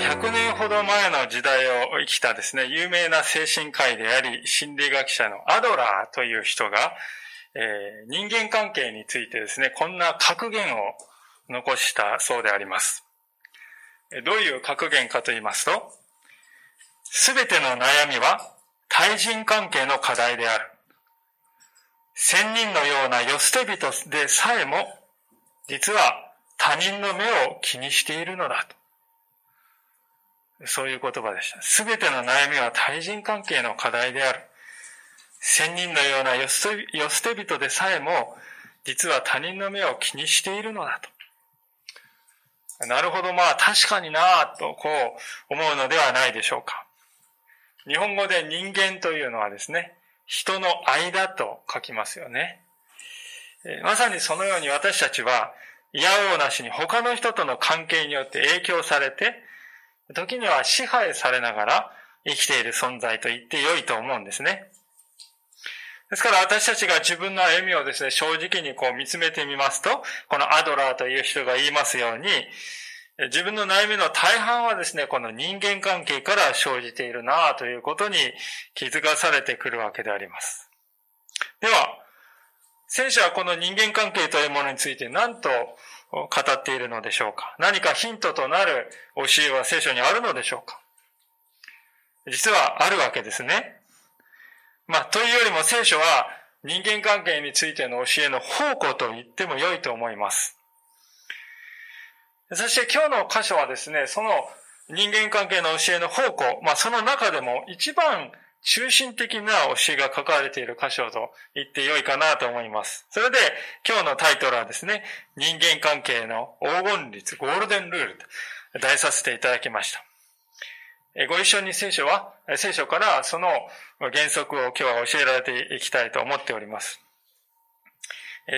100年ほど前の時代を生きたですね、有名な精神科医であり、心理学者のアドラーという人が、人間関係についてですね、こんな格言を残したそうであります。どういう格言かと言いますと、すべての悩みは対人関係の課題である。仙人のような世捨て人でさえも、実は他人の目を気にしているのだと。そういう言葉でした。すべての悩みは対人関係の課題である。仙人のような世捨て人でさえも、実は他人の目を気にしているのだと。なるほど、まあ確かになぁとこう思うのではないでしょうか。日本語で人間というのはですね、人の間と書きますよね。まさにそのように私たちは、いやおうなしに他の人との関係によって影響されて、時には支配されながら生きている存在と言って良いと思うんですね。ですから私たちが自分の歩みをですね、正直にこう見つめてみますと、このアドラーという人が言いますように、自分の悩みの大半はですね、この人間関係から生じているなということに気づかされてくるわけであります。では、聖書はこの人間関係というものについて何と語っているのでしょうか。何かヒントとなる教えは聖書にあるのでしょうか。実はあるわけですね。まあ、というよりも聖書は人間関係についての教えの宝庫と言っても良いと思います。そして今日の箇所はですね、その人間関係の教えの宝庫、まあその中でも一番中心的な教えが書かれている箇所と言って良いかなと思います。それで今日のタイトルはですね、人間関係の黄金律、ゴールデンルールと題させていただきました。ご一緒に聖書からその原則を今日は教えられていきたいと思っております。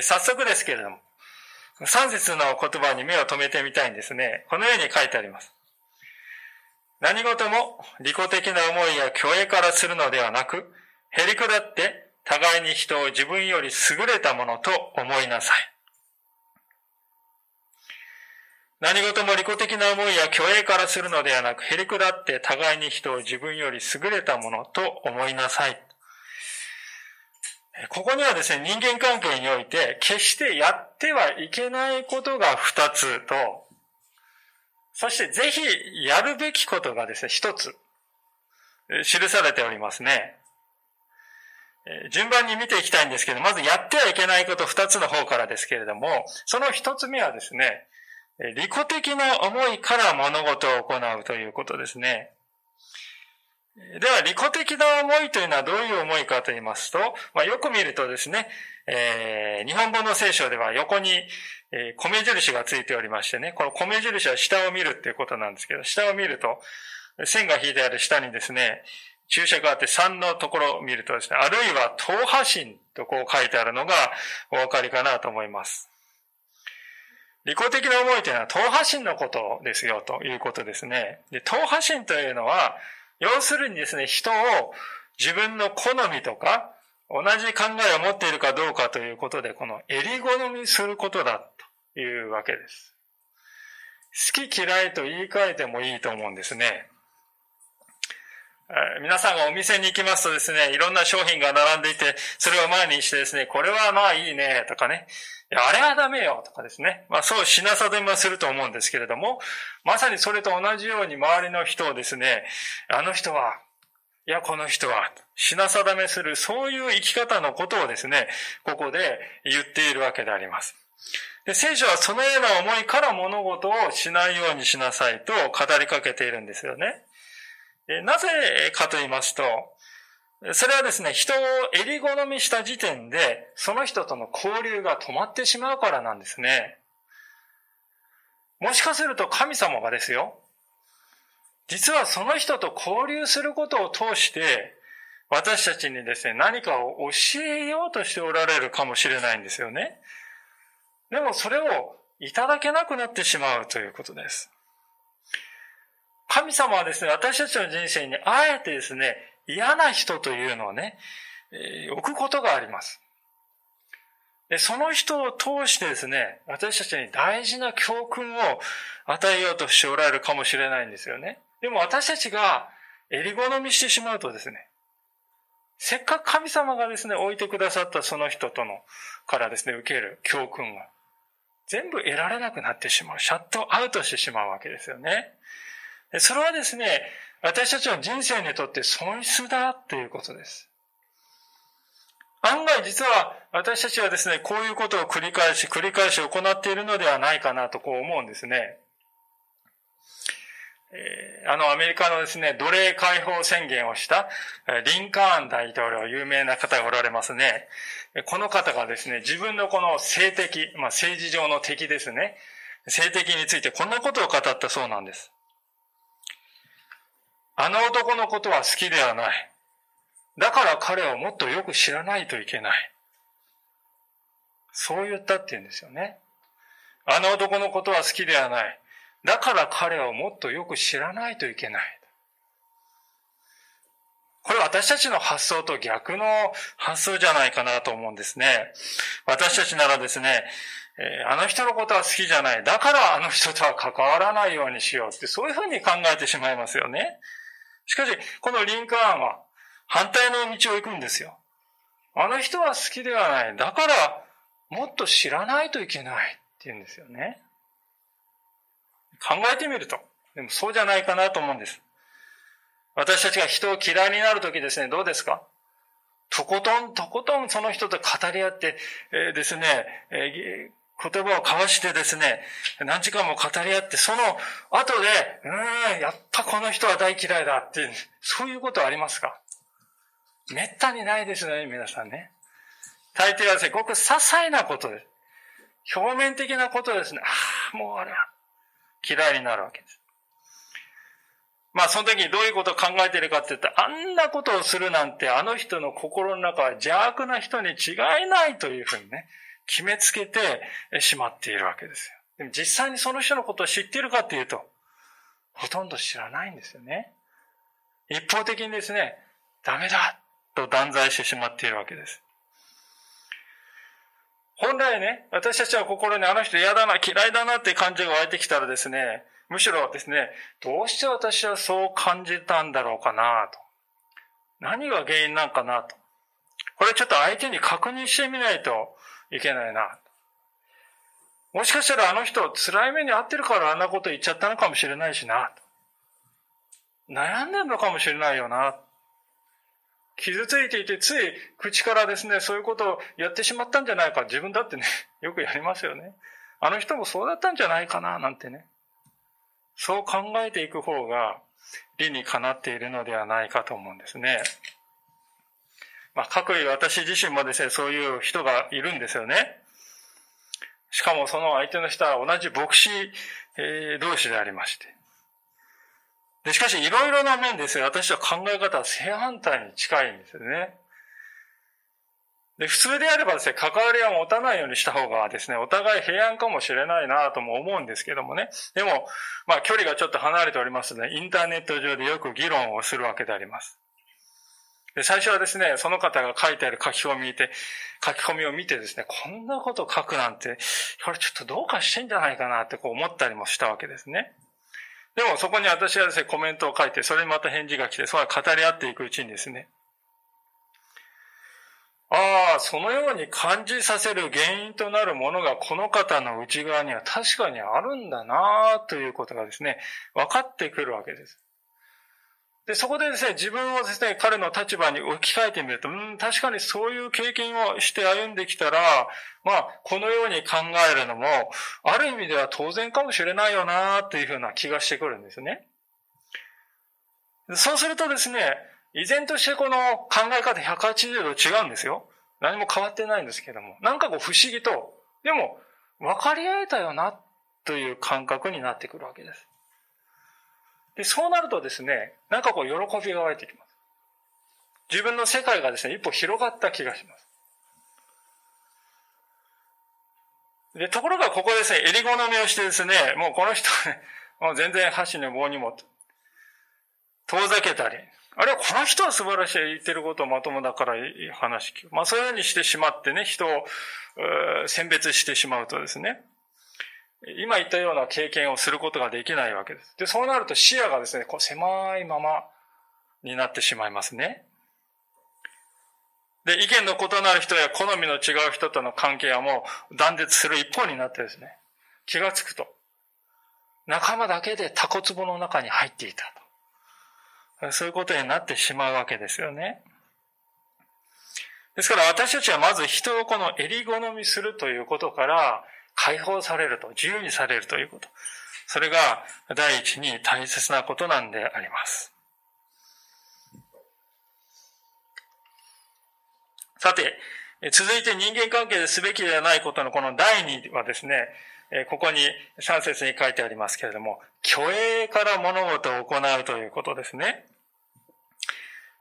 早速ですけれども、3節の言葉に目を留めてみたいんですね。このように書いてあります。何事も利己的な思いや虚栄からするのではなく、へりくだって互いに人を自分より優れたものと思いなさい。何事も利己的な思いや虚栄からするのではなく、へりくだって互いに人を自分より優れたものと思いなさい。ここにはですね、人間関係において決してやってはいけないことが2つと、そしてぜひやるべきことがですね、1つ記されておりますね。順番に見ていきたいんですけど、まずやってはいけないこと2つの方からですけれども、その1つ目はですね、利己的な思いから物事を行うということですね。では、利己的な思いというのはどういう思いかと言いますと、まあ、よく見るとですね、日本語の聖書では横に、米印がついておりましてね、この米印は下を見るっていうことなんですけど、下を見ると、線が引いてある下にですね、注釈があって3のところを見るとですね、あるいは党派心とこう書いてあるのがお分かりかなと思います。利己的な思いというのは党派心のことですよということですね。で、党派心というのは、要するにですね、人を自分の好みとか、同じ考えを持っているかどうかということで、この襟好みすることだというわけです。好き嫌いと言い換えてもいいと思うんですね。皆さんがお店に行きますとですね、いろんな商品が並んでいて、それを前にしてですね、これはまあいいねとかね、あれはダメよとかですね、まあそう品定めはすると思うんですけれども、まさにそれと同じように周りの人をですね、あの人は、いやこの人は、品定めする、そういう生き方のことをですね、ここで言っているわけであります。で、聖書はそのような思いから物事をしないようにしなさいと語りかけているんですよね。なぜかと言いますと、それはですね、人を襟好みした時点で、その人との交流が止まってしまうからなんですね。もしかすると神様がですよ、実はその人と交流することを通して、私たちにですね、何かを教えようとしておられるかもしれないんですよね。でもそれをいただけなくなってしまうということです。神様はですね、私たちの人生にあえてですね、嫌な人というのをね、置くことがあります。で、その人を通してですね、私たちに大事な教訓を与えようとしておられるかもしれないんですよね。でも私たちが襟好みしてしまうとですね、せっかく神様がですね、置いてくださったその人との、からですね、受ける教訓が、全部得られなくなってしまう。シャットアウトしてしまうわけですよね。それはですね、私たちの人生にとって損失だということです。案外実は私たちはですね、こういうことを繰り返し行っているのではないかなとこう思うんですね。アメリカのですね、奴隷解放宣言をしたリンカーン大統領、有名な方がおられますね。この方がですね、自分のこの性的、政治上の敵ですね、性的についてこんなことを語ったそうなんです。あの男のことは好きではない。だから彼をもっとよく知らないといけない。そう言ったって言うんですよね。あの男のことは好きではない。だから彼をもっとよく知らないといけない。これ私たちの発想と逆の発想じゃないかなと思うんですね。私たちならですね、あの人のことは好きじゃない。だからあの人とは関わらないようにしようって、そういうふうに考えてしまいますよね。しかし、このリンカーンは、反対の道を行くんですよ。あの人は好きではない。だから、もっと知らないといけないって言うんですよね。考えてみると、でもそうじゃないかなと思うんです。私たちが人を嫌いになるときですね、どうですか？とことんその人と語り合って、ですね、言葉を交わしてですね、何時間も語り合って、その後で、やっぱこの人は大嫌いだって、そういうことはありますか？めったにないですよね、皆さんね。大抵はですね、ごく些細なことです。表面的なことですね。もうあれは嫌いになるわけです。その時にどういうことを考えているかって言ったら、あんなことをするなんてあの人の心の中は邪悪な人に違いないというふうにね、決めつけてしまっているわけですよ。でも実際にその人のことを知っているかっていうと、ほとんど知らないんですよね。一方的にですね、ダメだと断罪してしまっているわけです。本来ね、私たちは心にあの人嫌だな、嫌いだなって感情が湧いてきたらですね、むしろですね、どうして私はそう感じたんだろうかなと。何が原因なんかなと。これちょっと相手に確認してみないといけないな。もしかしたらあの人辛い目に遭ってるからあんなこと言っちゃったのかもしれないしなと。悩んでるのかもしれないよな。傷ついていてつい口からですね、そういうことをやってしまったんじゃないか。自分だってね、よくやりますよね。あの人もそうだったんじゃないかな、なんてね。そう考えていく方が理にかなっているのではないかと思うんですね。かくいう私自身もですね、そういう人がいるんですよね。しかもその相手の人は同じ牧師同士でありまして。でしかし、いろいろな面ですね、私は考え方は正反対に近いんですよね。で、普通であればですね、関わりは持たないようにした方がですね、お互い平安かもしれないなとも思うんですけどもね。でも、距離がちょっと離れておりますので、インターネット上でよく議論をするわけであります。で、最初はですね、その方が書いてある書き込みを見てですね、こんなこと書くなんて、これちょっとどうかしてんじゃないかなってこう思ったりもしたわけですね。でもそこに私はですね、コメントを書いて、それにまた返事が来て、それを語り合っていくうちにですね、そのように感じさせる原因となるものがこの方の内側には確かにあるんだなということがですね、分かってくるわけです。で、そこでですね、自分をですね、彼の立場に置き換えてみると、確かにそういう経験をして歩んできたら、このように考えるのも、ある意味では当然かもしれないよな、というふうな気がしてくるんですね。そうするとですね、依然としてこの考え方180度違うんですよ。何も変わってないんですけども、なんかこう不思議と、でも分かり合えたよな、という感覚になってくるわけです。で、そうなるとですね、なんかこう喜びが湧いてきます。自分の世界がですね、一歩広がった気がします。で、ところがここですね、襟好みをしてですね、もうこの人ね、もう全然箸にも棒にも、遠ざけたり、あるいはこの人は素晴らしい、言ってることをまともだから話聞く。まあそういうふうにしてしまってね、人を選別してしまうとですね、今言ったような経験をすることができないわけです。で、そうなると視野がですね、こう狭いままになってしまいますね。で、意見の異なる人や好みの違う人との関係はもう断絶する一方になってですね、気がつくと、仲間だけでタコ壺の中に入っていたと。そういうことになってしまうわけですよね。ですから私たちはまず人をこの襟好みするということから解放されると、自由にされるということ。それが第一に大切なことなんであります。さて、続いて人間関係ですべきではないことのこの第2はですね、ここに3節に書いてありますけれども、虚栄から物事を行うということですね。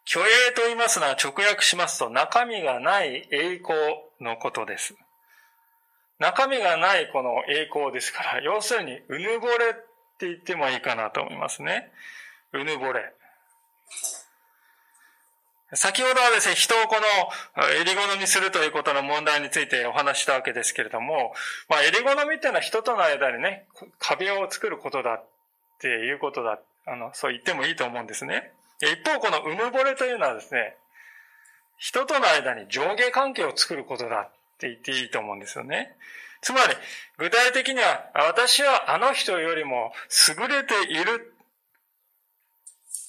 虚栄と言いますのは直訳しますと中身がない栄光のことです。中身がないこの栄光ですから、要するにうぬぼれって言ってもいいかなと思いますね。うぬぼれ。先ほどはですね、人をこの襟好みするということの問題についてお話したわけですけれども、まあ、襟好みっていうのは人との間にね、壁を作ることだっていうことだ、そう言ってもいいと思うんですね。一方、このうぬぼれというのはですね、人との間に上下関係を作ることだって言っていいと思うんですよね。つまり、具体的には、私はあの人よりも優れている。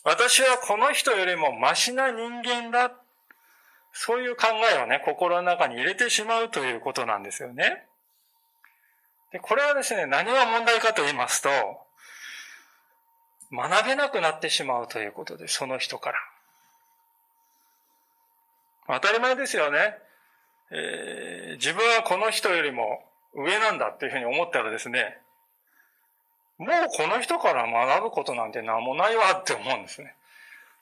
私はこの人よりもマシな人間だ。そういう考えをね、心の中に入れてしまうということなんですよね。で、これはですね、何が問題かと言いますと、学べなくなってしまうということです、その人から。当たり前ですよね。自分はこの人よりも上なんだっていうふうに思ったらですね、もうこの人から学ぶことなんて何もないわって思うんですね。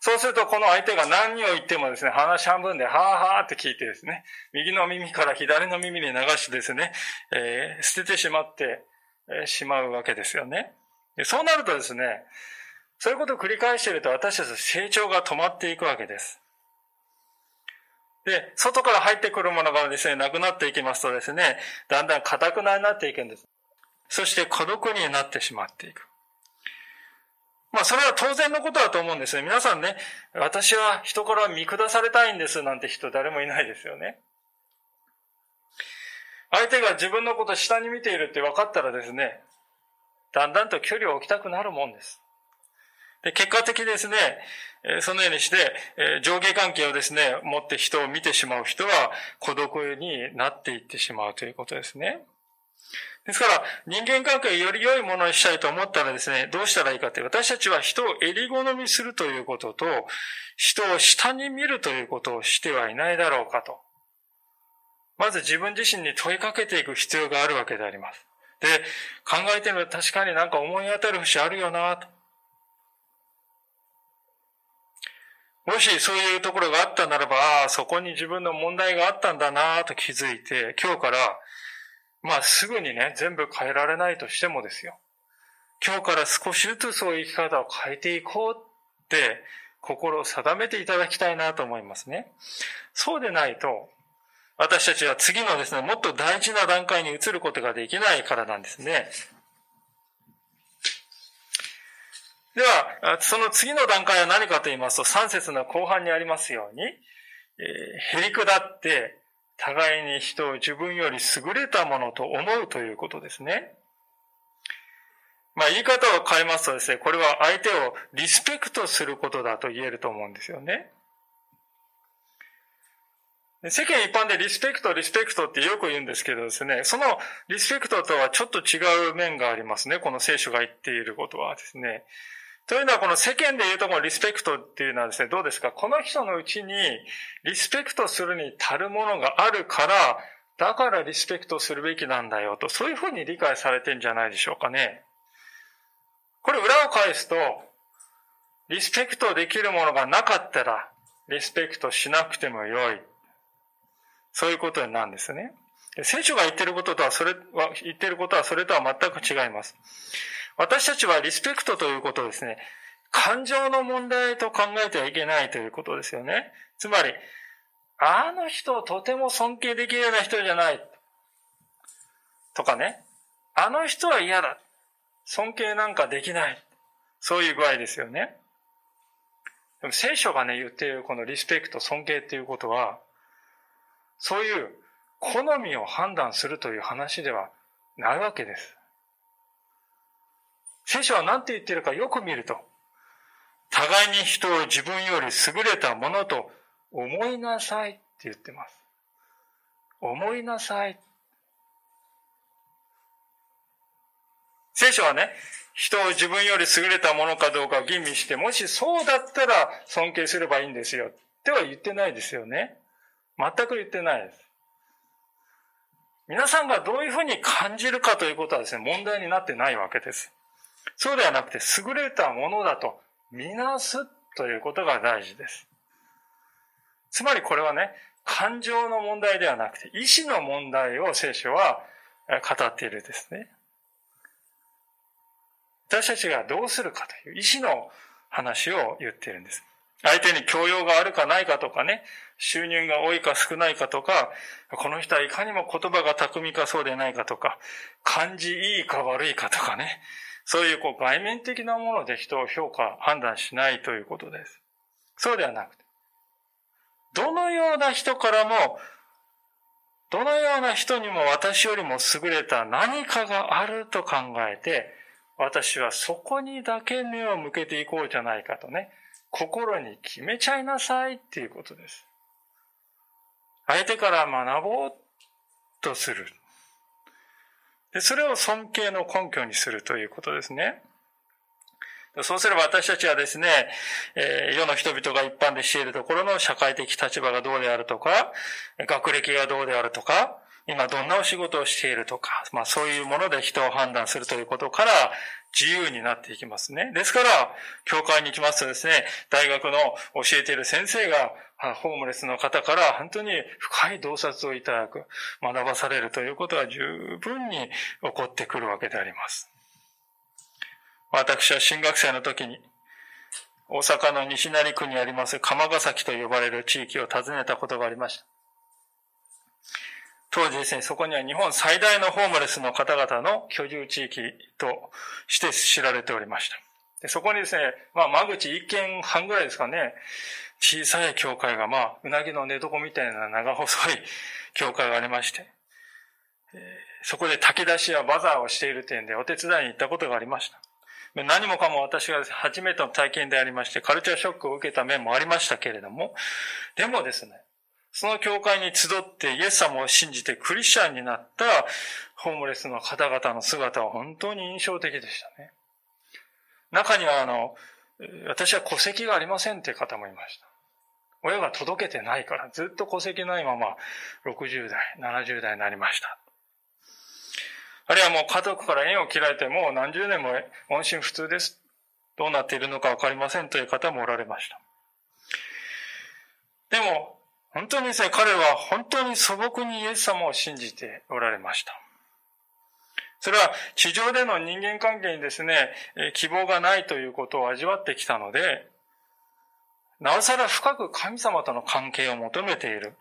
そうするとこの相手が何を言ってもですね、話半分ではぁはぁって聞いてですね、右の耳から左の耳に流してですね、捨ててしまってしまうわけですよね。で、そうなるとですね、そういうことを繰り返していると私たちの成長が止まっていくわけです。で、外から入ってくるものがですね、なくなっていきますとですね、だんだん固くなになっていくんです。そして孤独になってしまっていく。まあそれは当然のことだと思うんですね。皆さんね、私は人から見下されたいんですなんて人誰もいないですよね。相手が自分のことを下に見ているって分かったらですね、だんだんと距離を置きたくなるもんです。で、結果的にですね、そのようにして上下関係をですね、持って人を見てしまう人は孤独になっていってしまうということですね。ですから、人間関係をより良いものにしたいと思ったらですね、どうしたらいいかって、私たちは人を襟好みするということと、人を下に見るということをしてはいないだろうかと。まず自分自身に問いかけていく必要があるわけであります。で、考えてみると確かになんか思い当たる節あるよなと。もしそういうところがあったならば、ああ、そこに自分の問題があったんだなと気づいて、今日から、まあすぐにね、全部変えられないとしてもですよ。今日から少しずつそういう生き方を変えていこうって心を定めていただきたいなと思いますね。そうでないと、私たちは次のですね、もっと大事な段階に移ることができないからなんですね。では、その次の段階は何かと言いますと、3節の後半にありますように、へりくだって、互いに人を自分より優れたものと思うということですね。まあ言い方を変えますとですね、これは相手をリスペクトすることだと言えると思うんですよね。世間一般でリスペクトってよく言うんですけどですね、そのリスペクトとはちょっと違う面がありますね。この聖書が言っていることはですね。というのはこの世間で言うとこのリスペクトっていうのはですね、どうですか？この人のうちにリスペクトするに足るものがあるから、だからリスペクトするべきなんだよと、そういうふうに理解されてんじゃないでしょうかね。これ裏を返すと、リスペクトできるものがなかったら、リスペクトしなくてもよい。そういうことなんですね。聖書が言っていることはそれとは全く違います。私たちはリスペクトということをですね、感情の問題と考えてはいけないということですよね。つまり、あの人とても尊敬できるような人じゃないとかね、あの人は嫌だ、尊敬なんかできない、そういう具合ですよね。でも聖書がね言っているこのリスペクト、尊敬っていうことは、そういう好みを判断するという話ではないわけです。聖書は何て言ってるかよく見ると、互いに人を自分より優れたものと思いなさいって言ってます。思いなさい。聖書はね、人を自分より優れたものかどうか吟味して、もしそうだったら尊敬すればいいんですよっては言ってないですよね。全く言ってないです。皆さんがどういうふうに感じるかということはですね、問題になってないわけです。そうではなくて、優れたものだと見なすということが大事です。つまりこれはね、感情の問題ではなくて、意志の問題を聖書は語っているですね。私たちがどうするかという意志の話を言っているんです。相手に教養があるかないかとかね、収入が多いか少ないかとか、この人はいかにも言葉が巧みかそうでないかとか、感じいいか悪いかとかね、そういう外面的なもので人を評価、判断しないということです。そうではなくて、どのような人からも、どのような人にも私よりも優れた何かがあると考えて、私はそこにだけ目を向けていこうじゃないかとね、心に決めちゃいなさいっていうことです。相手から学ぼうとする。で、それを尊敬の根拠にするということですね。そうすれば私たちはですね、世の人々が一般でしているところの社会的立場がどうであるとか、学歴がどうであるとか、今どんなお仕事をしているとか、そういうもので人を判断するということから自由になっていきますね。ですから、教会に行きますとですね、大学の教えている先生が、ホームレスの方から本当に深い洞察をいただく、学ばされるということが十分に起こってくるわけであります。私は新学生の時に大阪の西成区にあります釜ヶ崎と呼ばれる地域を訪ねたことがありました。当時ですね、そこには日本最大のホームレスの方々の居住地域として知られておりました。で、そこにですね、間口1軒半ぐらいですかね、小さい教会がうなぎの寝床みたいな長細い教会がありまして、そこで炊き出しやバザーをしている点でお手伝いに行ったことがありました。何もかも私が初めての体験でありまして、カルチャーショックを受けた面もありましたけれども、でもですね、その教会に集ってイエス様を信じてクリスチャンになったホームレスの方々の姿は本当に印象的でしたね。中には私は戸籍がありませんという方もいました。親が届けてないからずっと戸籍ないまま60代、70代になりました。あるいはもう家族から縁を切られてもう何十年も音信不通です。どうなっているのかわかりませんという方もおられました。でも本当にですね、彼は本当に素朴にイエス様を信じておられました。それは地上での人間関係にですね、希望がないということを味わってきたので、なおさら深く神様との関係を求めている、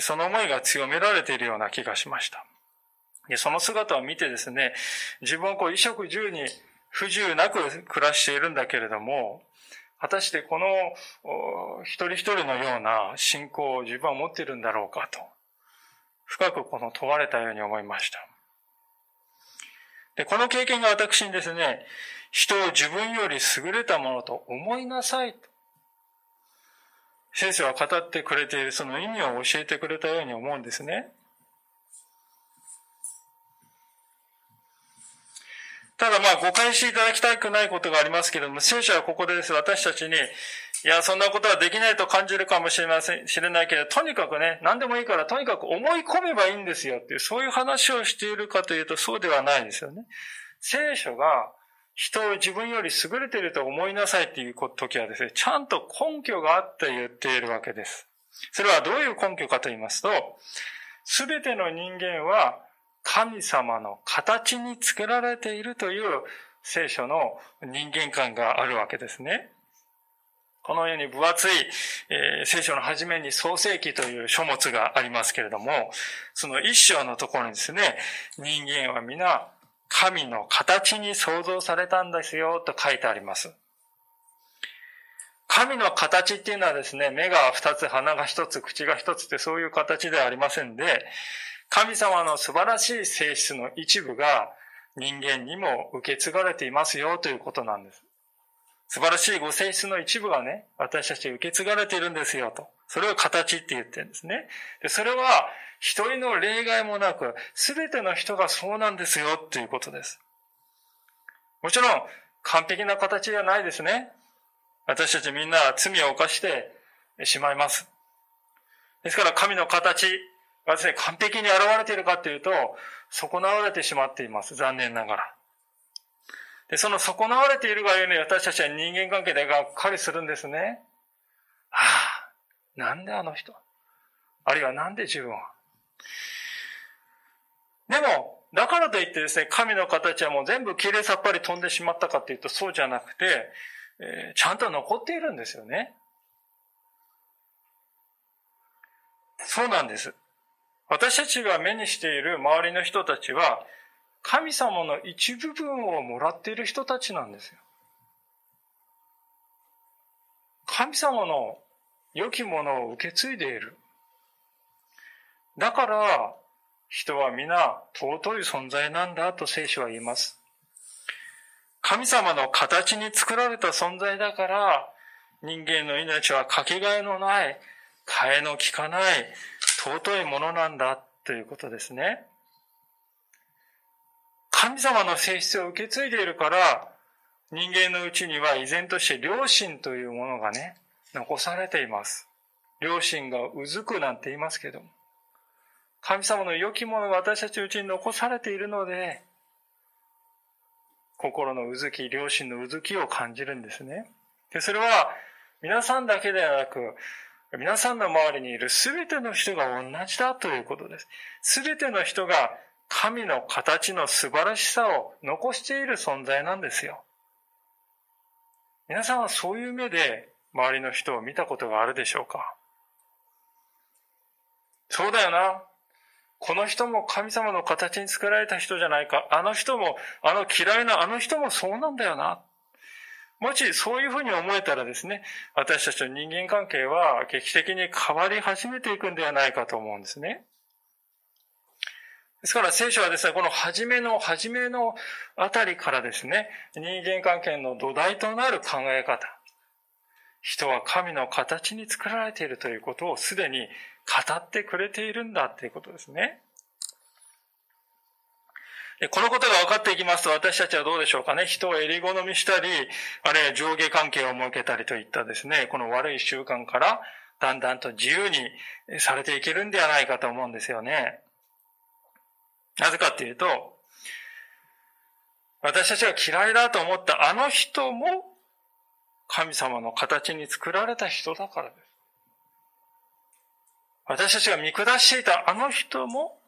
その思いが強められているような気がしました。で、その姿を見てですね、自分は衣食住に不自由なく暮らしているんだけれども、果たしてこの一人一人のような信仰を自分は持っているんだろうかと、深く問われたように思いました。で、この経験が私にですね、人を自分より優れたものと思いなさいと、先生は語ってくれているその意味を教えてくれたように思うんですね。ただ誤解していただきたくないことがありますけれども、聖書はここでですね、私たちに、いや、そんなことはできないと感じるかもしれません、知れないけど、とにかくね、何でもいいから、とにかく思い込めばいいんですよっていう、そういう話をしているかというと、そうではないですよね。聖書が、人を自分より優れていると思いなさいっていう時はですね、ちゃんと根拠があって言っているわけです。それはどういう根拠かと言いますと、すべての人間は、神様の形に作られているという聖書の人間観があるわけですね。このように分厚い、聖書の初めに創世記という書物がありますけれども、その一章のところにですね、人間は皆神の形に創造されたんですよと書いてあります。神の形っていうのはですね、目が二つ、鼻が一つ、口が一つってそういう形ではありませんで、神様の素晴らしい性質の一部が人間にも受け継がれていますよということなんです。素晴らしいご性質の一部がね、私たち受け継がれているんですよと。それを形って言ってるんですね。で、それは一人の例外もなく、すべての人がそうなんですよということです。もちろん完璧な形ではないですね。私たちみんな罪を犯してしまいます。ですから神の形がですね、完璧に現れているかというと、損なわれてしまっています。残念ながら。で、その損なわれているがゆえに私たちは人間関係でがっかりするんですね。はあ、なんであの人、あるいはなんで自分は。でも、だからといってですね、神の形はもう全部きれいさっぱり飛んでしまったかというと、そうじゃなくて、ちゃんと残っているんですよね。そうなんです。私たちが目にしている周りの人たちは、神様の一部分をもらっている人たちなんですよ。神様の良きものを受け継いでいる。だから、人は皆尊い存在なんだと聖書は言います。神様の形に作られた存在だから、人間の命はかけがえのない、替えのきかない、尊いものなんだということですね。神様の性質を受け継いでいるから、人間のうちには依然として良心というものがね、残されています。良心がうずくなんて言いますけども、神様の良きものが私たちのうちに残されているので、心のうずき、良心のうずきを感じるんですね。で、それは皆さんだけではなく、皆さんの周りにいるすべての人が同じだということです。すべての人が神の形の素晴らしさを残している存在なんですよ。皆さんはそういう目で周りの人を見たことがあるでしょうか。そうだよな。この人も神様の形に作られた人じゃないか。あの人も、あの嫌いなあの人もそうなんだよな。もしそういうふうに思えたらですね、私たちの人間関係は劇的に変わり始めていくんではないかと思うんですね。ですから聖書はですね、この初めのあたりからですね、人間関係の土台となる考え方、人は神の形に作られているということをすでに語ってくれているんだということですね。このことが分かっていきますと、私たちはどうでしょうかね。人を襟好みしたり、あるいは上下関係を設けたりといったですね、この悪い習慣からだんだんと自由にされていけるんではないかと思うんですよね。なぜかっていうと、私たちが嫌いだと思ったあの人も神様の形に作られた人だからです。私たちが見下していたあの人も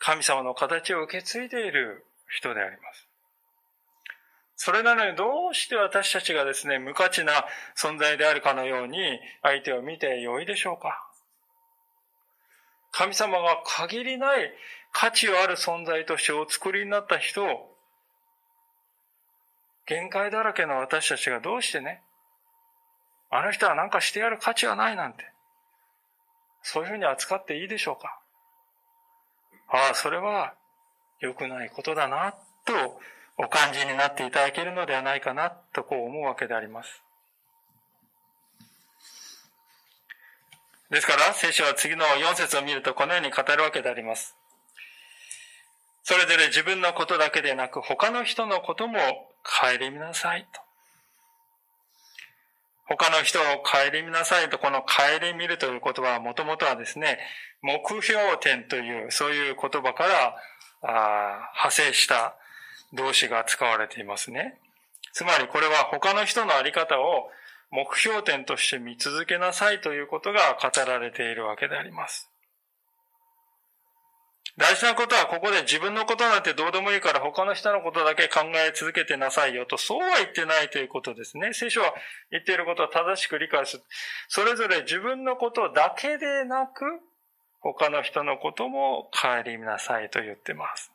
神様の形を受け継いでいる人であります。それなのにどうして私たちがですね、無価値な存在であるかのように相手を見てよいでしょうか。神様が限りない価値ある存在としてお作りになった人を、限界だらけの私たちがどうしてね、あの人は何かしてやる価値はないなんて、そういうふうに扱っていいでしょうか。ああ、それは良くないことだなとお感じになっていただけるのではないかなとこう思うわけであります。ですから聖書は次の4節を見るとこのように語るわけであります。それぞれ自分のことだけでなく他の人のことも顧みなさいと。他の人を顧みなさいと、この顧みるという言葉はもともとはですね、目標点というそういう言葉から派生した動詞が使われていますね。つまりこれは他の人のあり方を目標点として見続けなさいということが語られているわけであります。大事なことはここで自分のことなんてどうでもいいから他の人のことだけ考え続けてなさいよと、そうは言ってないということですね。聖書は言っていることを正しく理解する。それぞれ自分のことだけでなく他の人のことも顧みなさいと言ってます。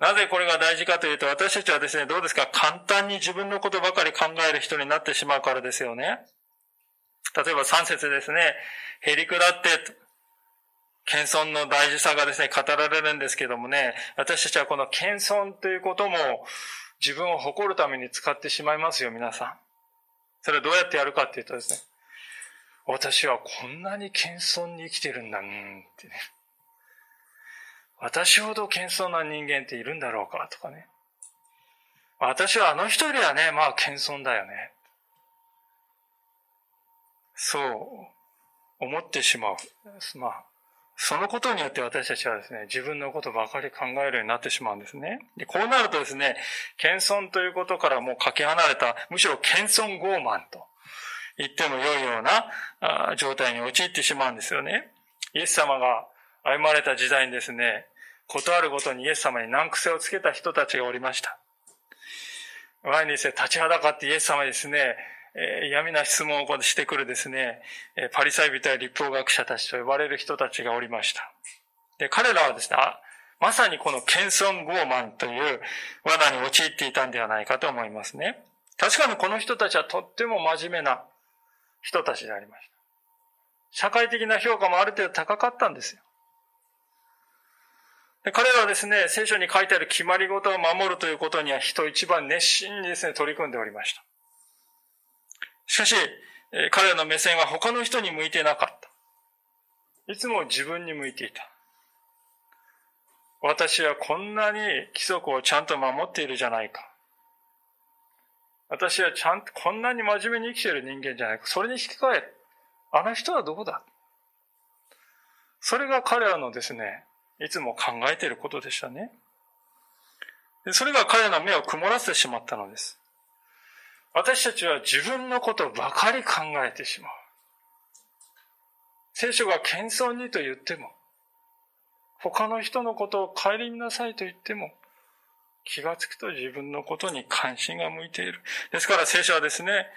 なぜこれが大事かというと、私たちはですね、どうですか、簡単に自分のことばかり考える人になってしまうからですよね。例えば3節ですね、へりくだって謙遜の大事さがですね、語られるんですけどもね、私たちはこの謙遜ということも自分を誇るために使ってしまいますよ、皆さん。それはどうやってやるかっていうとですね、私はこんなに謙遜に生きてるんだ、ってね。私ほど謙遜な人間っているんだろうかとかね。私はあの人よりはね、まあ謙遜だよね。そう思ってしまう。まあ、そのことによって私たちはですね、自分のことばかり考えるようになってしまうんですね。で、こうなるとですね、謙遜ということからもうかけ離れた、むしろ謙遜傲慢と言っても良いような状態に陥ってしまうんですよね。イエス様が歩まれた時代にですね、ことあるごとにイエス様に難癖をつけた人たちがおりました。前にですね、立ちはだかってイエス様にですね、闇な質問をしてくるですね、パリサイ人や律法学者たちと呼ばれる人たちがおりました。で、彼らはですね、まさにこの謙遜傲慢という罠に陥っていたんではないかと思いますね。確かにこの人たちはとっても真面目な人たちでありました。社会的な評価もある程度高かったんですよ。彼らはですね、聖書に書いてある決まり事を守るということには人一番熱心にですね、取り組んでおりました。しかし、彼らの目線は他の人に向いてなかった。いつも自分に向いていた。私はこんなに規則をちゃんと守っているじゃないか。私はちゃんとこんなに真面目に生きている人間じゃないか。それに引き換え、あの人はどうだ。それが彼らのですね、いつも考えていることでしたね。それが彼の目を曇らせてしまったのです。私たちは自分のことばかり考えてしまう。聖書が謙遜にと言っても、他の人のことを顧みなさいと言っても、気がつくと自分のことに関心が向いている。ですから聖書はですね、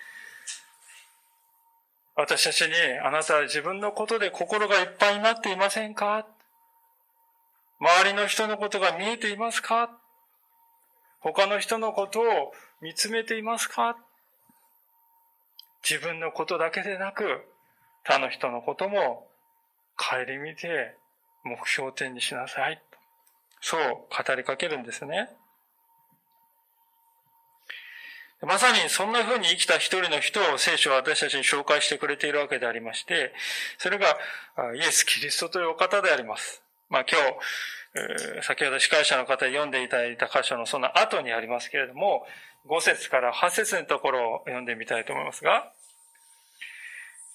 私たちに、あなたは自分のことで心がいっぱいになっていませんか？周りの人のことが見えていますか？他の人のことを見つめていますか？自分のことだけでなく、他の人のことも顧みて目標点にしなさい。そう語りかけるんですね。まさにそんな風に生きた一人の人を聖書は私たちに紹介してくれているわけでありまして、それがイエス・キリストというお方であります。まあ今日、先ほど司会者の方に読んでいただいた箇所のその後にありますけれども、5節から8節のところを読んでみたいと思いますが、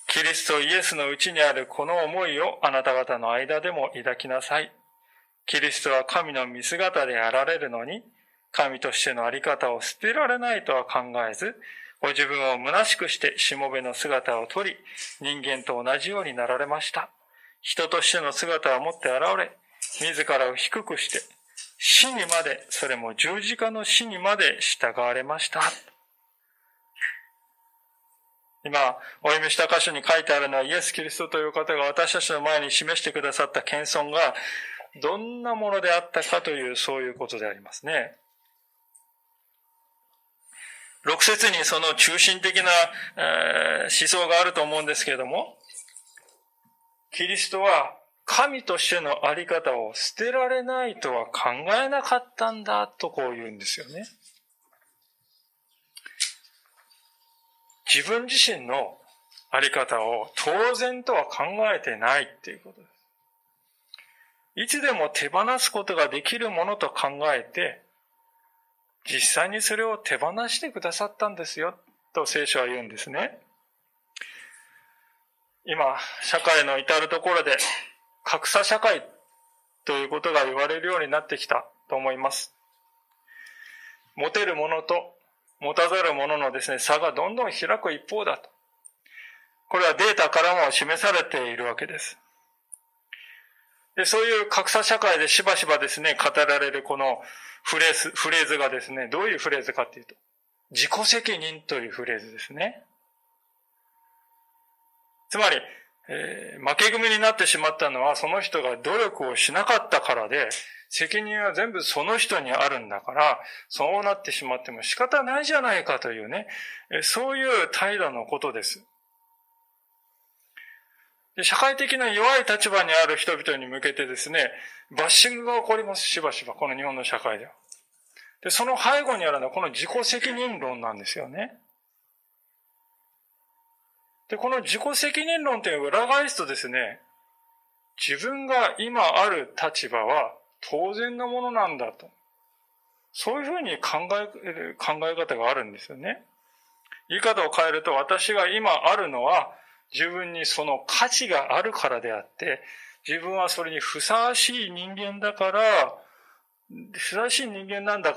キリストイエスのうちにあるこの思いをあなた方の間でも抱きなさい。キリストは神の見姿であられるのに、神としてのあり方を捨てられないとは考えず、ご自分を虚しくしてしもべの姿を取り、人間と同じようになられました。人としての姿を持って現れ、自らを低くして、死にまで、それも十字架の死にまで従われました。今、お読みした箇所に書いてあるのは、イエス・キリストという方が私たちの前に示してくださった謙遜が、どんなものであったかという、そういうことでありますね。6節にその中心的な、思想があると思うんですけれども、キリストは神としてのあり方を捨てられないとは考えなかったんだとこう言うんですよね。自分自身のあり方を当然とは考えてないっていうことです。いつでも手放すことができるものと考えて、実際にそれを手放してくださったんですよと聖書は言うんですね。今、社会の至るところで格差社会ということが言われるようになってきたと思います。持てるものと持たざるもののですね、差がどんどん開く一方だと。これはデータからも示されているわけです。で、そういう格差社会でしばしばですね、語られるこのフレーズがですね、どういうフレーズかっていうと、自己責任というフレーズですね。つまり、負け組になってしまったのは、その人が努力をしなかったからで、責任は全部その人にあるんだから、そうなってしまっても仕方ないじゃないかというね、そういう態度のことです。で、社会的な弱い立場にある人々に向けてですね、バッシングが起こります、しばしば、この日本の社会では。で、その背後にあるのはこの自己責任論なんですよね。で、この自己責任論という裏返すとですね、自分が今ある立場は当然のものなんだと。そういうふうに考え方があるんですよね。言い方を変えると、私が今あるのは自分にその価値があるからであって、自分はそれにふさわしい人間なんだか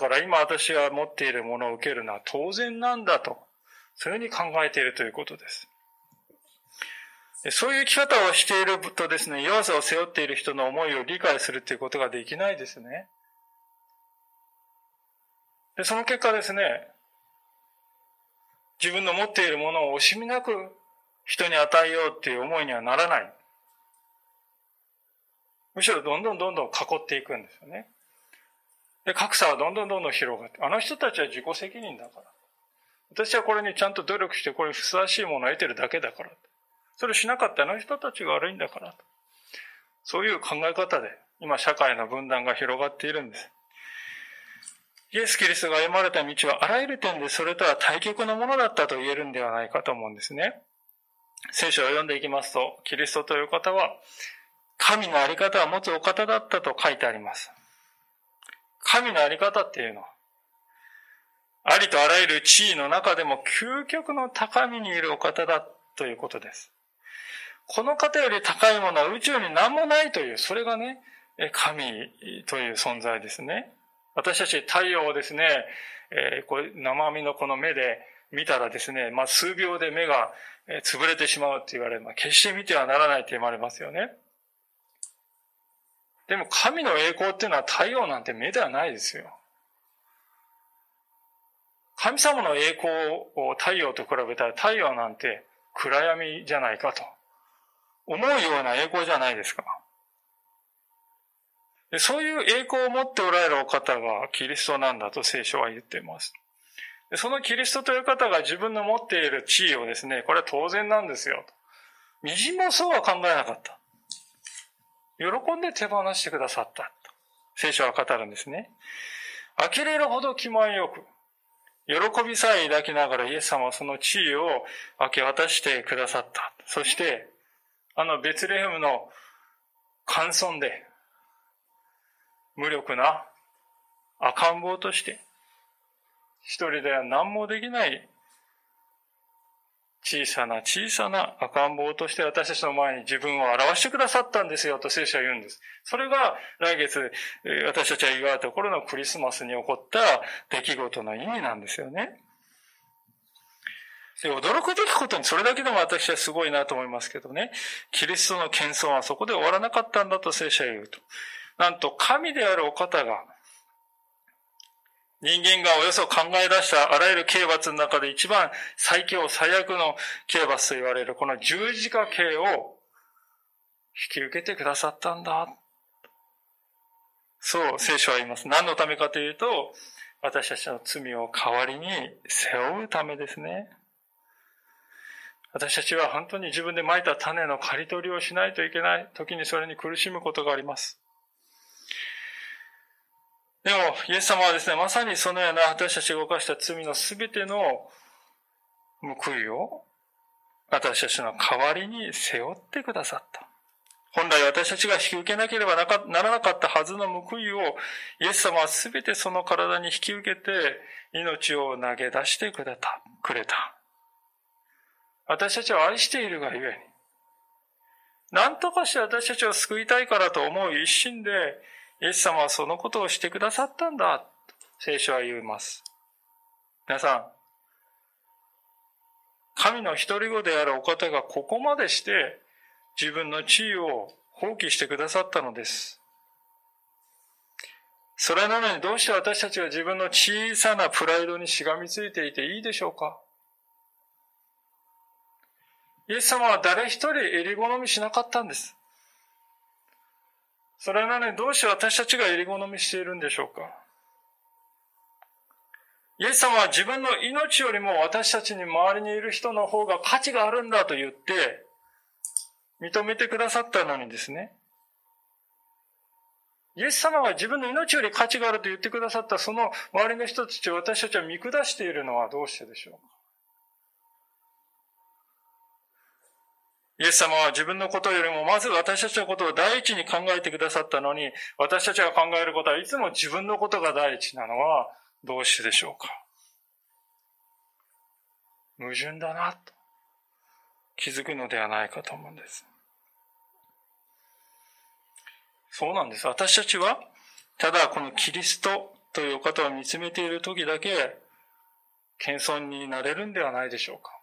ら、今私が持っているものを受けるのは当然なんだと。そういうふうに考えているということです。そういう生き方をしているとですね、弱さを背負っている人の思いを理解するということができないですね。で、その結果ですね、自分の持っているものを惜しみなく人に与えようという思いにはならない。むしろどんどん囲っていくんですよね。で、格差はどんどん広がって、あの人たちは自己責任だから。私はこれにちゃんと努力して、これにふさわしいものを得てるだけだから。それをしなかったあの人たちが悪いんだからと。そういう考え方で、今社会の分断が広がっているんです。イエス・キリストが歩まれた道はあらゆる点でそれとは対極のものだったと言えるんではないかと思うんですね。聖書を読んでいきますと、キリストという方は、神のあり方を持つお方だったと書いてあります。神のあり方っていうのは、ありとあらゆる地位の中でも究極の高みにいるお方だということです。この方より高いものは宇宙に何もないという、それがね、神という存在ですね。私たち太陽をですね、こう生身のこの目で見たらですね、数秒で目が潰れてしまうと言われる、決して見てはならないと言われますよね。でも神の栄光っていうのは太陽なんて目ではないですよ。神様の栄光を太陽と比べたら太陽なんて暗闇じゃないかと。思うような栄光じゃないですか。そういう栄光を持っておられるお方がキリストなんだと聖書は言っています。そのキリストという方が自分の持っている地位をですね、これは当然なんですよと。みじんもそうは考えなかった。喜んで手放してくださったと。聖書は語るんですね。呆れるほど気前よく、喜びさえ抱きながらイエス様はその地位を明け渡してくださった。そして、あのベツレヘムの寒村で、無力な赤ん坊として、一人では何もできない小さな赤ん坊として私たちの前に自分を表してくださったんですよと聖書は言うんです。それが来月私たちが祝うところのクリスマスに起こった出来事の意味なんですよね。驚くべきことに、それだけでも私はすごいなと思いますけどね。キリストの謙遜はそこで終わらなかったんだと聖書は言うと。なんと神であるお方が、人間がおよそ考え出したあらゆる刑罰の中で一番最強最悪の刑罰と言われるこの十字架刑を引き受けてくださったんだ。そう聖書は言います。何のためかというと、私たちの罪を代わりに背負うためですね。私たちは本当に自分で蒔いた種の刈り取りをしないといけない時にそれに苦しむことがあります。でも、イエス様はですね、まさにそのような私たちが犯した罪のすべての報いを私たちの代わりに背負ってくださった。本来私たちが引き受けなければならなかったはずの報いをイエス様はすべてその体に引き受けて命を投げ出してくれた。私たちを愛しているがゆえに、何とかして私たちを救いたいからと思う一心でイエス様はそのことをしてくださったんだ、聖書は言います。皆さん、神の独り子であるお方がここまでして自分の地位を放棄してくださったのです。それなのにどうして私たちは自分の小さなプライドにしがみついていていいでしょうか？イエス様は誰一人襟好みしなかったんです。それなのにどうして私たちが襟好みしているんでしょうか？イエス様は自分の命よりも私たちに周りにいる人の方が価値があるんだと言って認めてくださったのにですね。イエス様が自分の命より価値があると言ってくださったその周りの人たちを私たちは見下しているのはどうしてでしょうか？イエス様は自分のことよりもまず私たちのことを第一に考えてくださったのに、私たちが考えることはいつも自分のことが第一なのはどうしてでしょうか？矛盾だなと気づくのではないかと思うんです。そうなんです。私たちはただこのキリストというお方を見つめている時だけ謙遜になれるんではないでしょうか。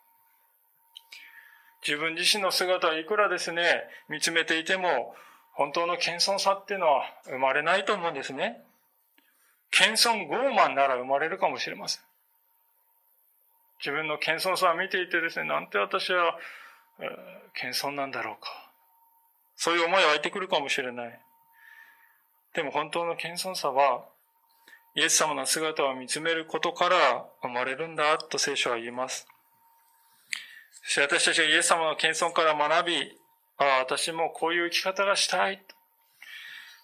自分自身の姿はいくらですね、見つめていても本当の謙遜さっていうのは生まれないと思うんですね。謙遜傲慢なら生まれるかもしれません。自分の謙遜さを見ていてですね、なんて私は謙遜なんだろうか。そういう思い湧いてくるかもしれない。でも本当の謙遜さは、イエス様の姿を見つめることから生まれるんだと聖書は言います。そして私たちがイエス様の謙遜から学び、ああ、私もこういう生き方がしたいと。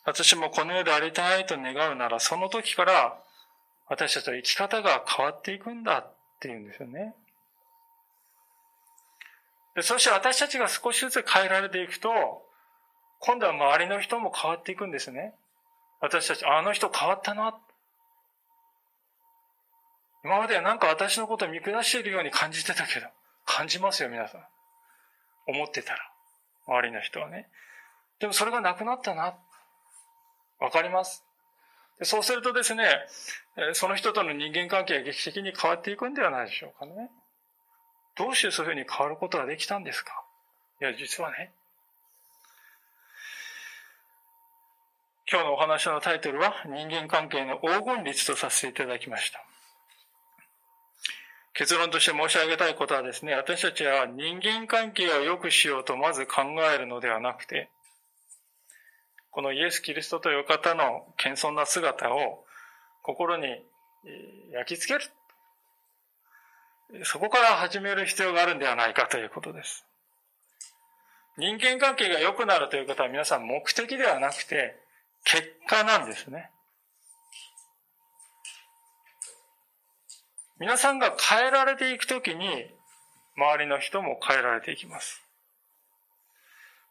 私もこの世でありたいと願うなら、その時から私たちの生き方が変わっていくんだっていうんですよね。で、そして私たちが少しずつ変えられていくと、今度は周りの人も変わっていくんですね。私たち、あの人変わったな。今まではなんか私のことを見下しているように感じてたけど、感じますよ、皆さん。思ってたら、周りの人はね。でもそれがなくなったな。わかります。そうするとですね、その人との人間関係が劇的に変わっていくんではないでしょうかね。どうしてそういうふうに変わることができたんですか？いや、実はね、今日のお話のタイトルは、人間関係の黄金律とさせていただきました。結論として申し上げたいことはですね、私たちは人間関係を良くしようとまず考えるのではなくて、このイエス・キリストという方の謙遜な姿を心に焼き付ける。そこから始める必要があるんではないかということです。人間関係が良くなるということは皆さん目的ではなくて、結果なんですね。皆さんが変えられていくときに、周りの人も変えられていきます。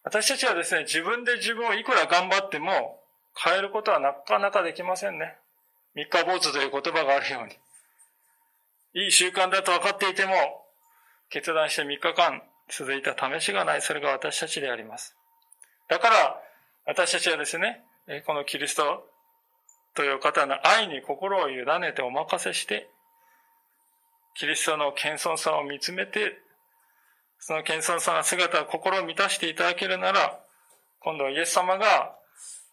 私たちはですね、自分で自分をいくら頑張っても、変えることはなかなかできませんね。三日坊主という言葉があるように。いい習慣だと分かっていても、決断して3日間続いた試しがない、それが私たちであります。だから、私たちはですね、このキリストという方の愛に心を委ねてお任せして、キリストの謙遜さを見つめて、その謙遜さの姿を心を満たしていただけるなら、今度はイエス様が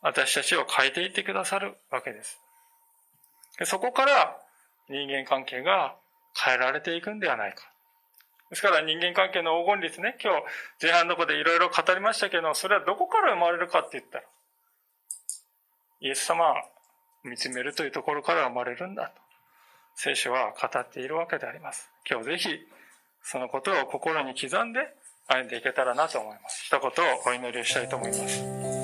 私たちを変えていってくださるわけです。そこから人間関係が変えられていくんではないか。ですから人間関係の黄金律ね、今日前半のところでいろいろ語りましたけど、それはどこから生まれるかって言ったら、イエス様を見つめるというところから生まれるんだと聖書は語っているわけであります。今日ぜひそのことを心に刻んで歩んでいけたらなと思います。一言お祈りをしたいと思います。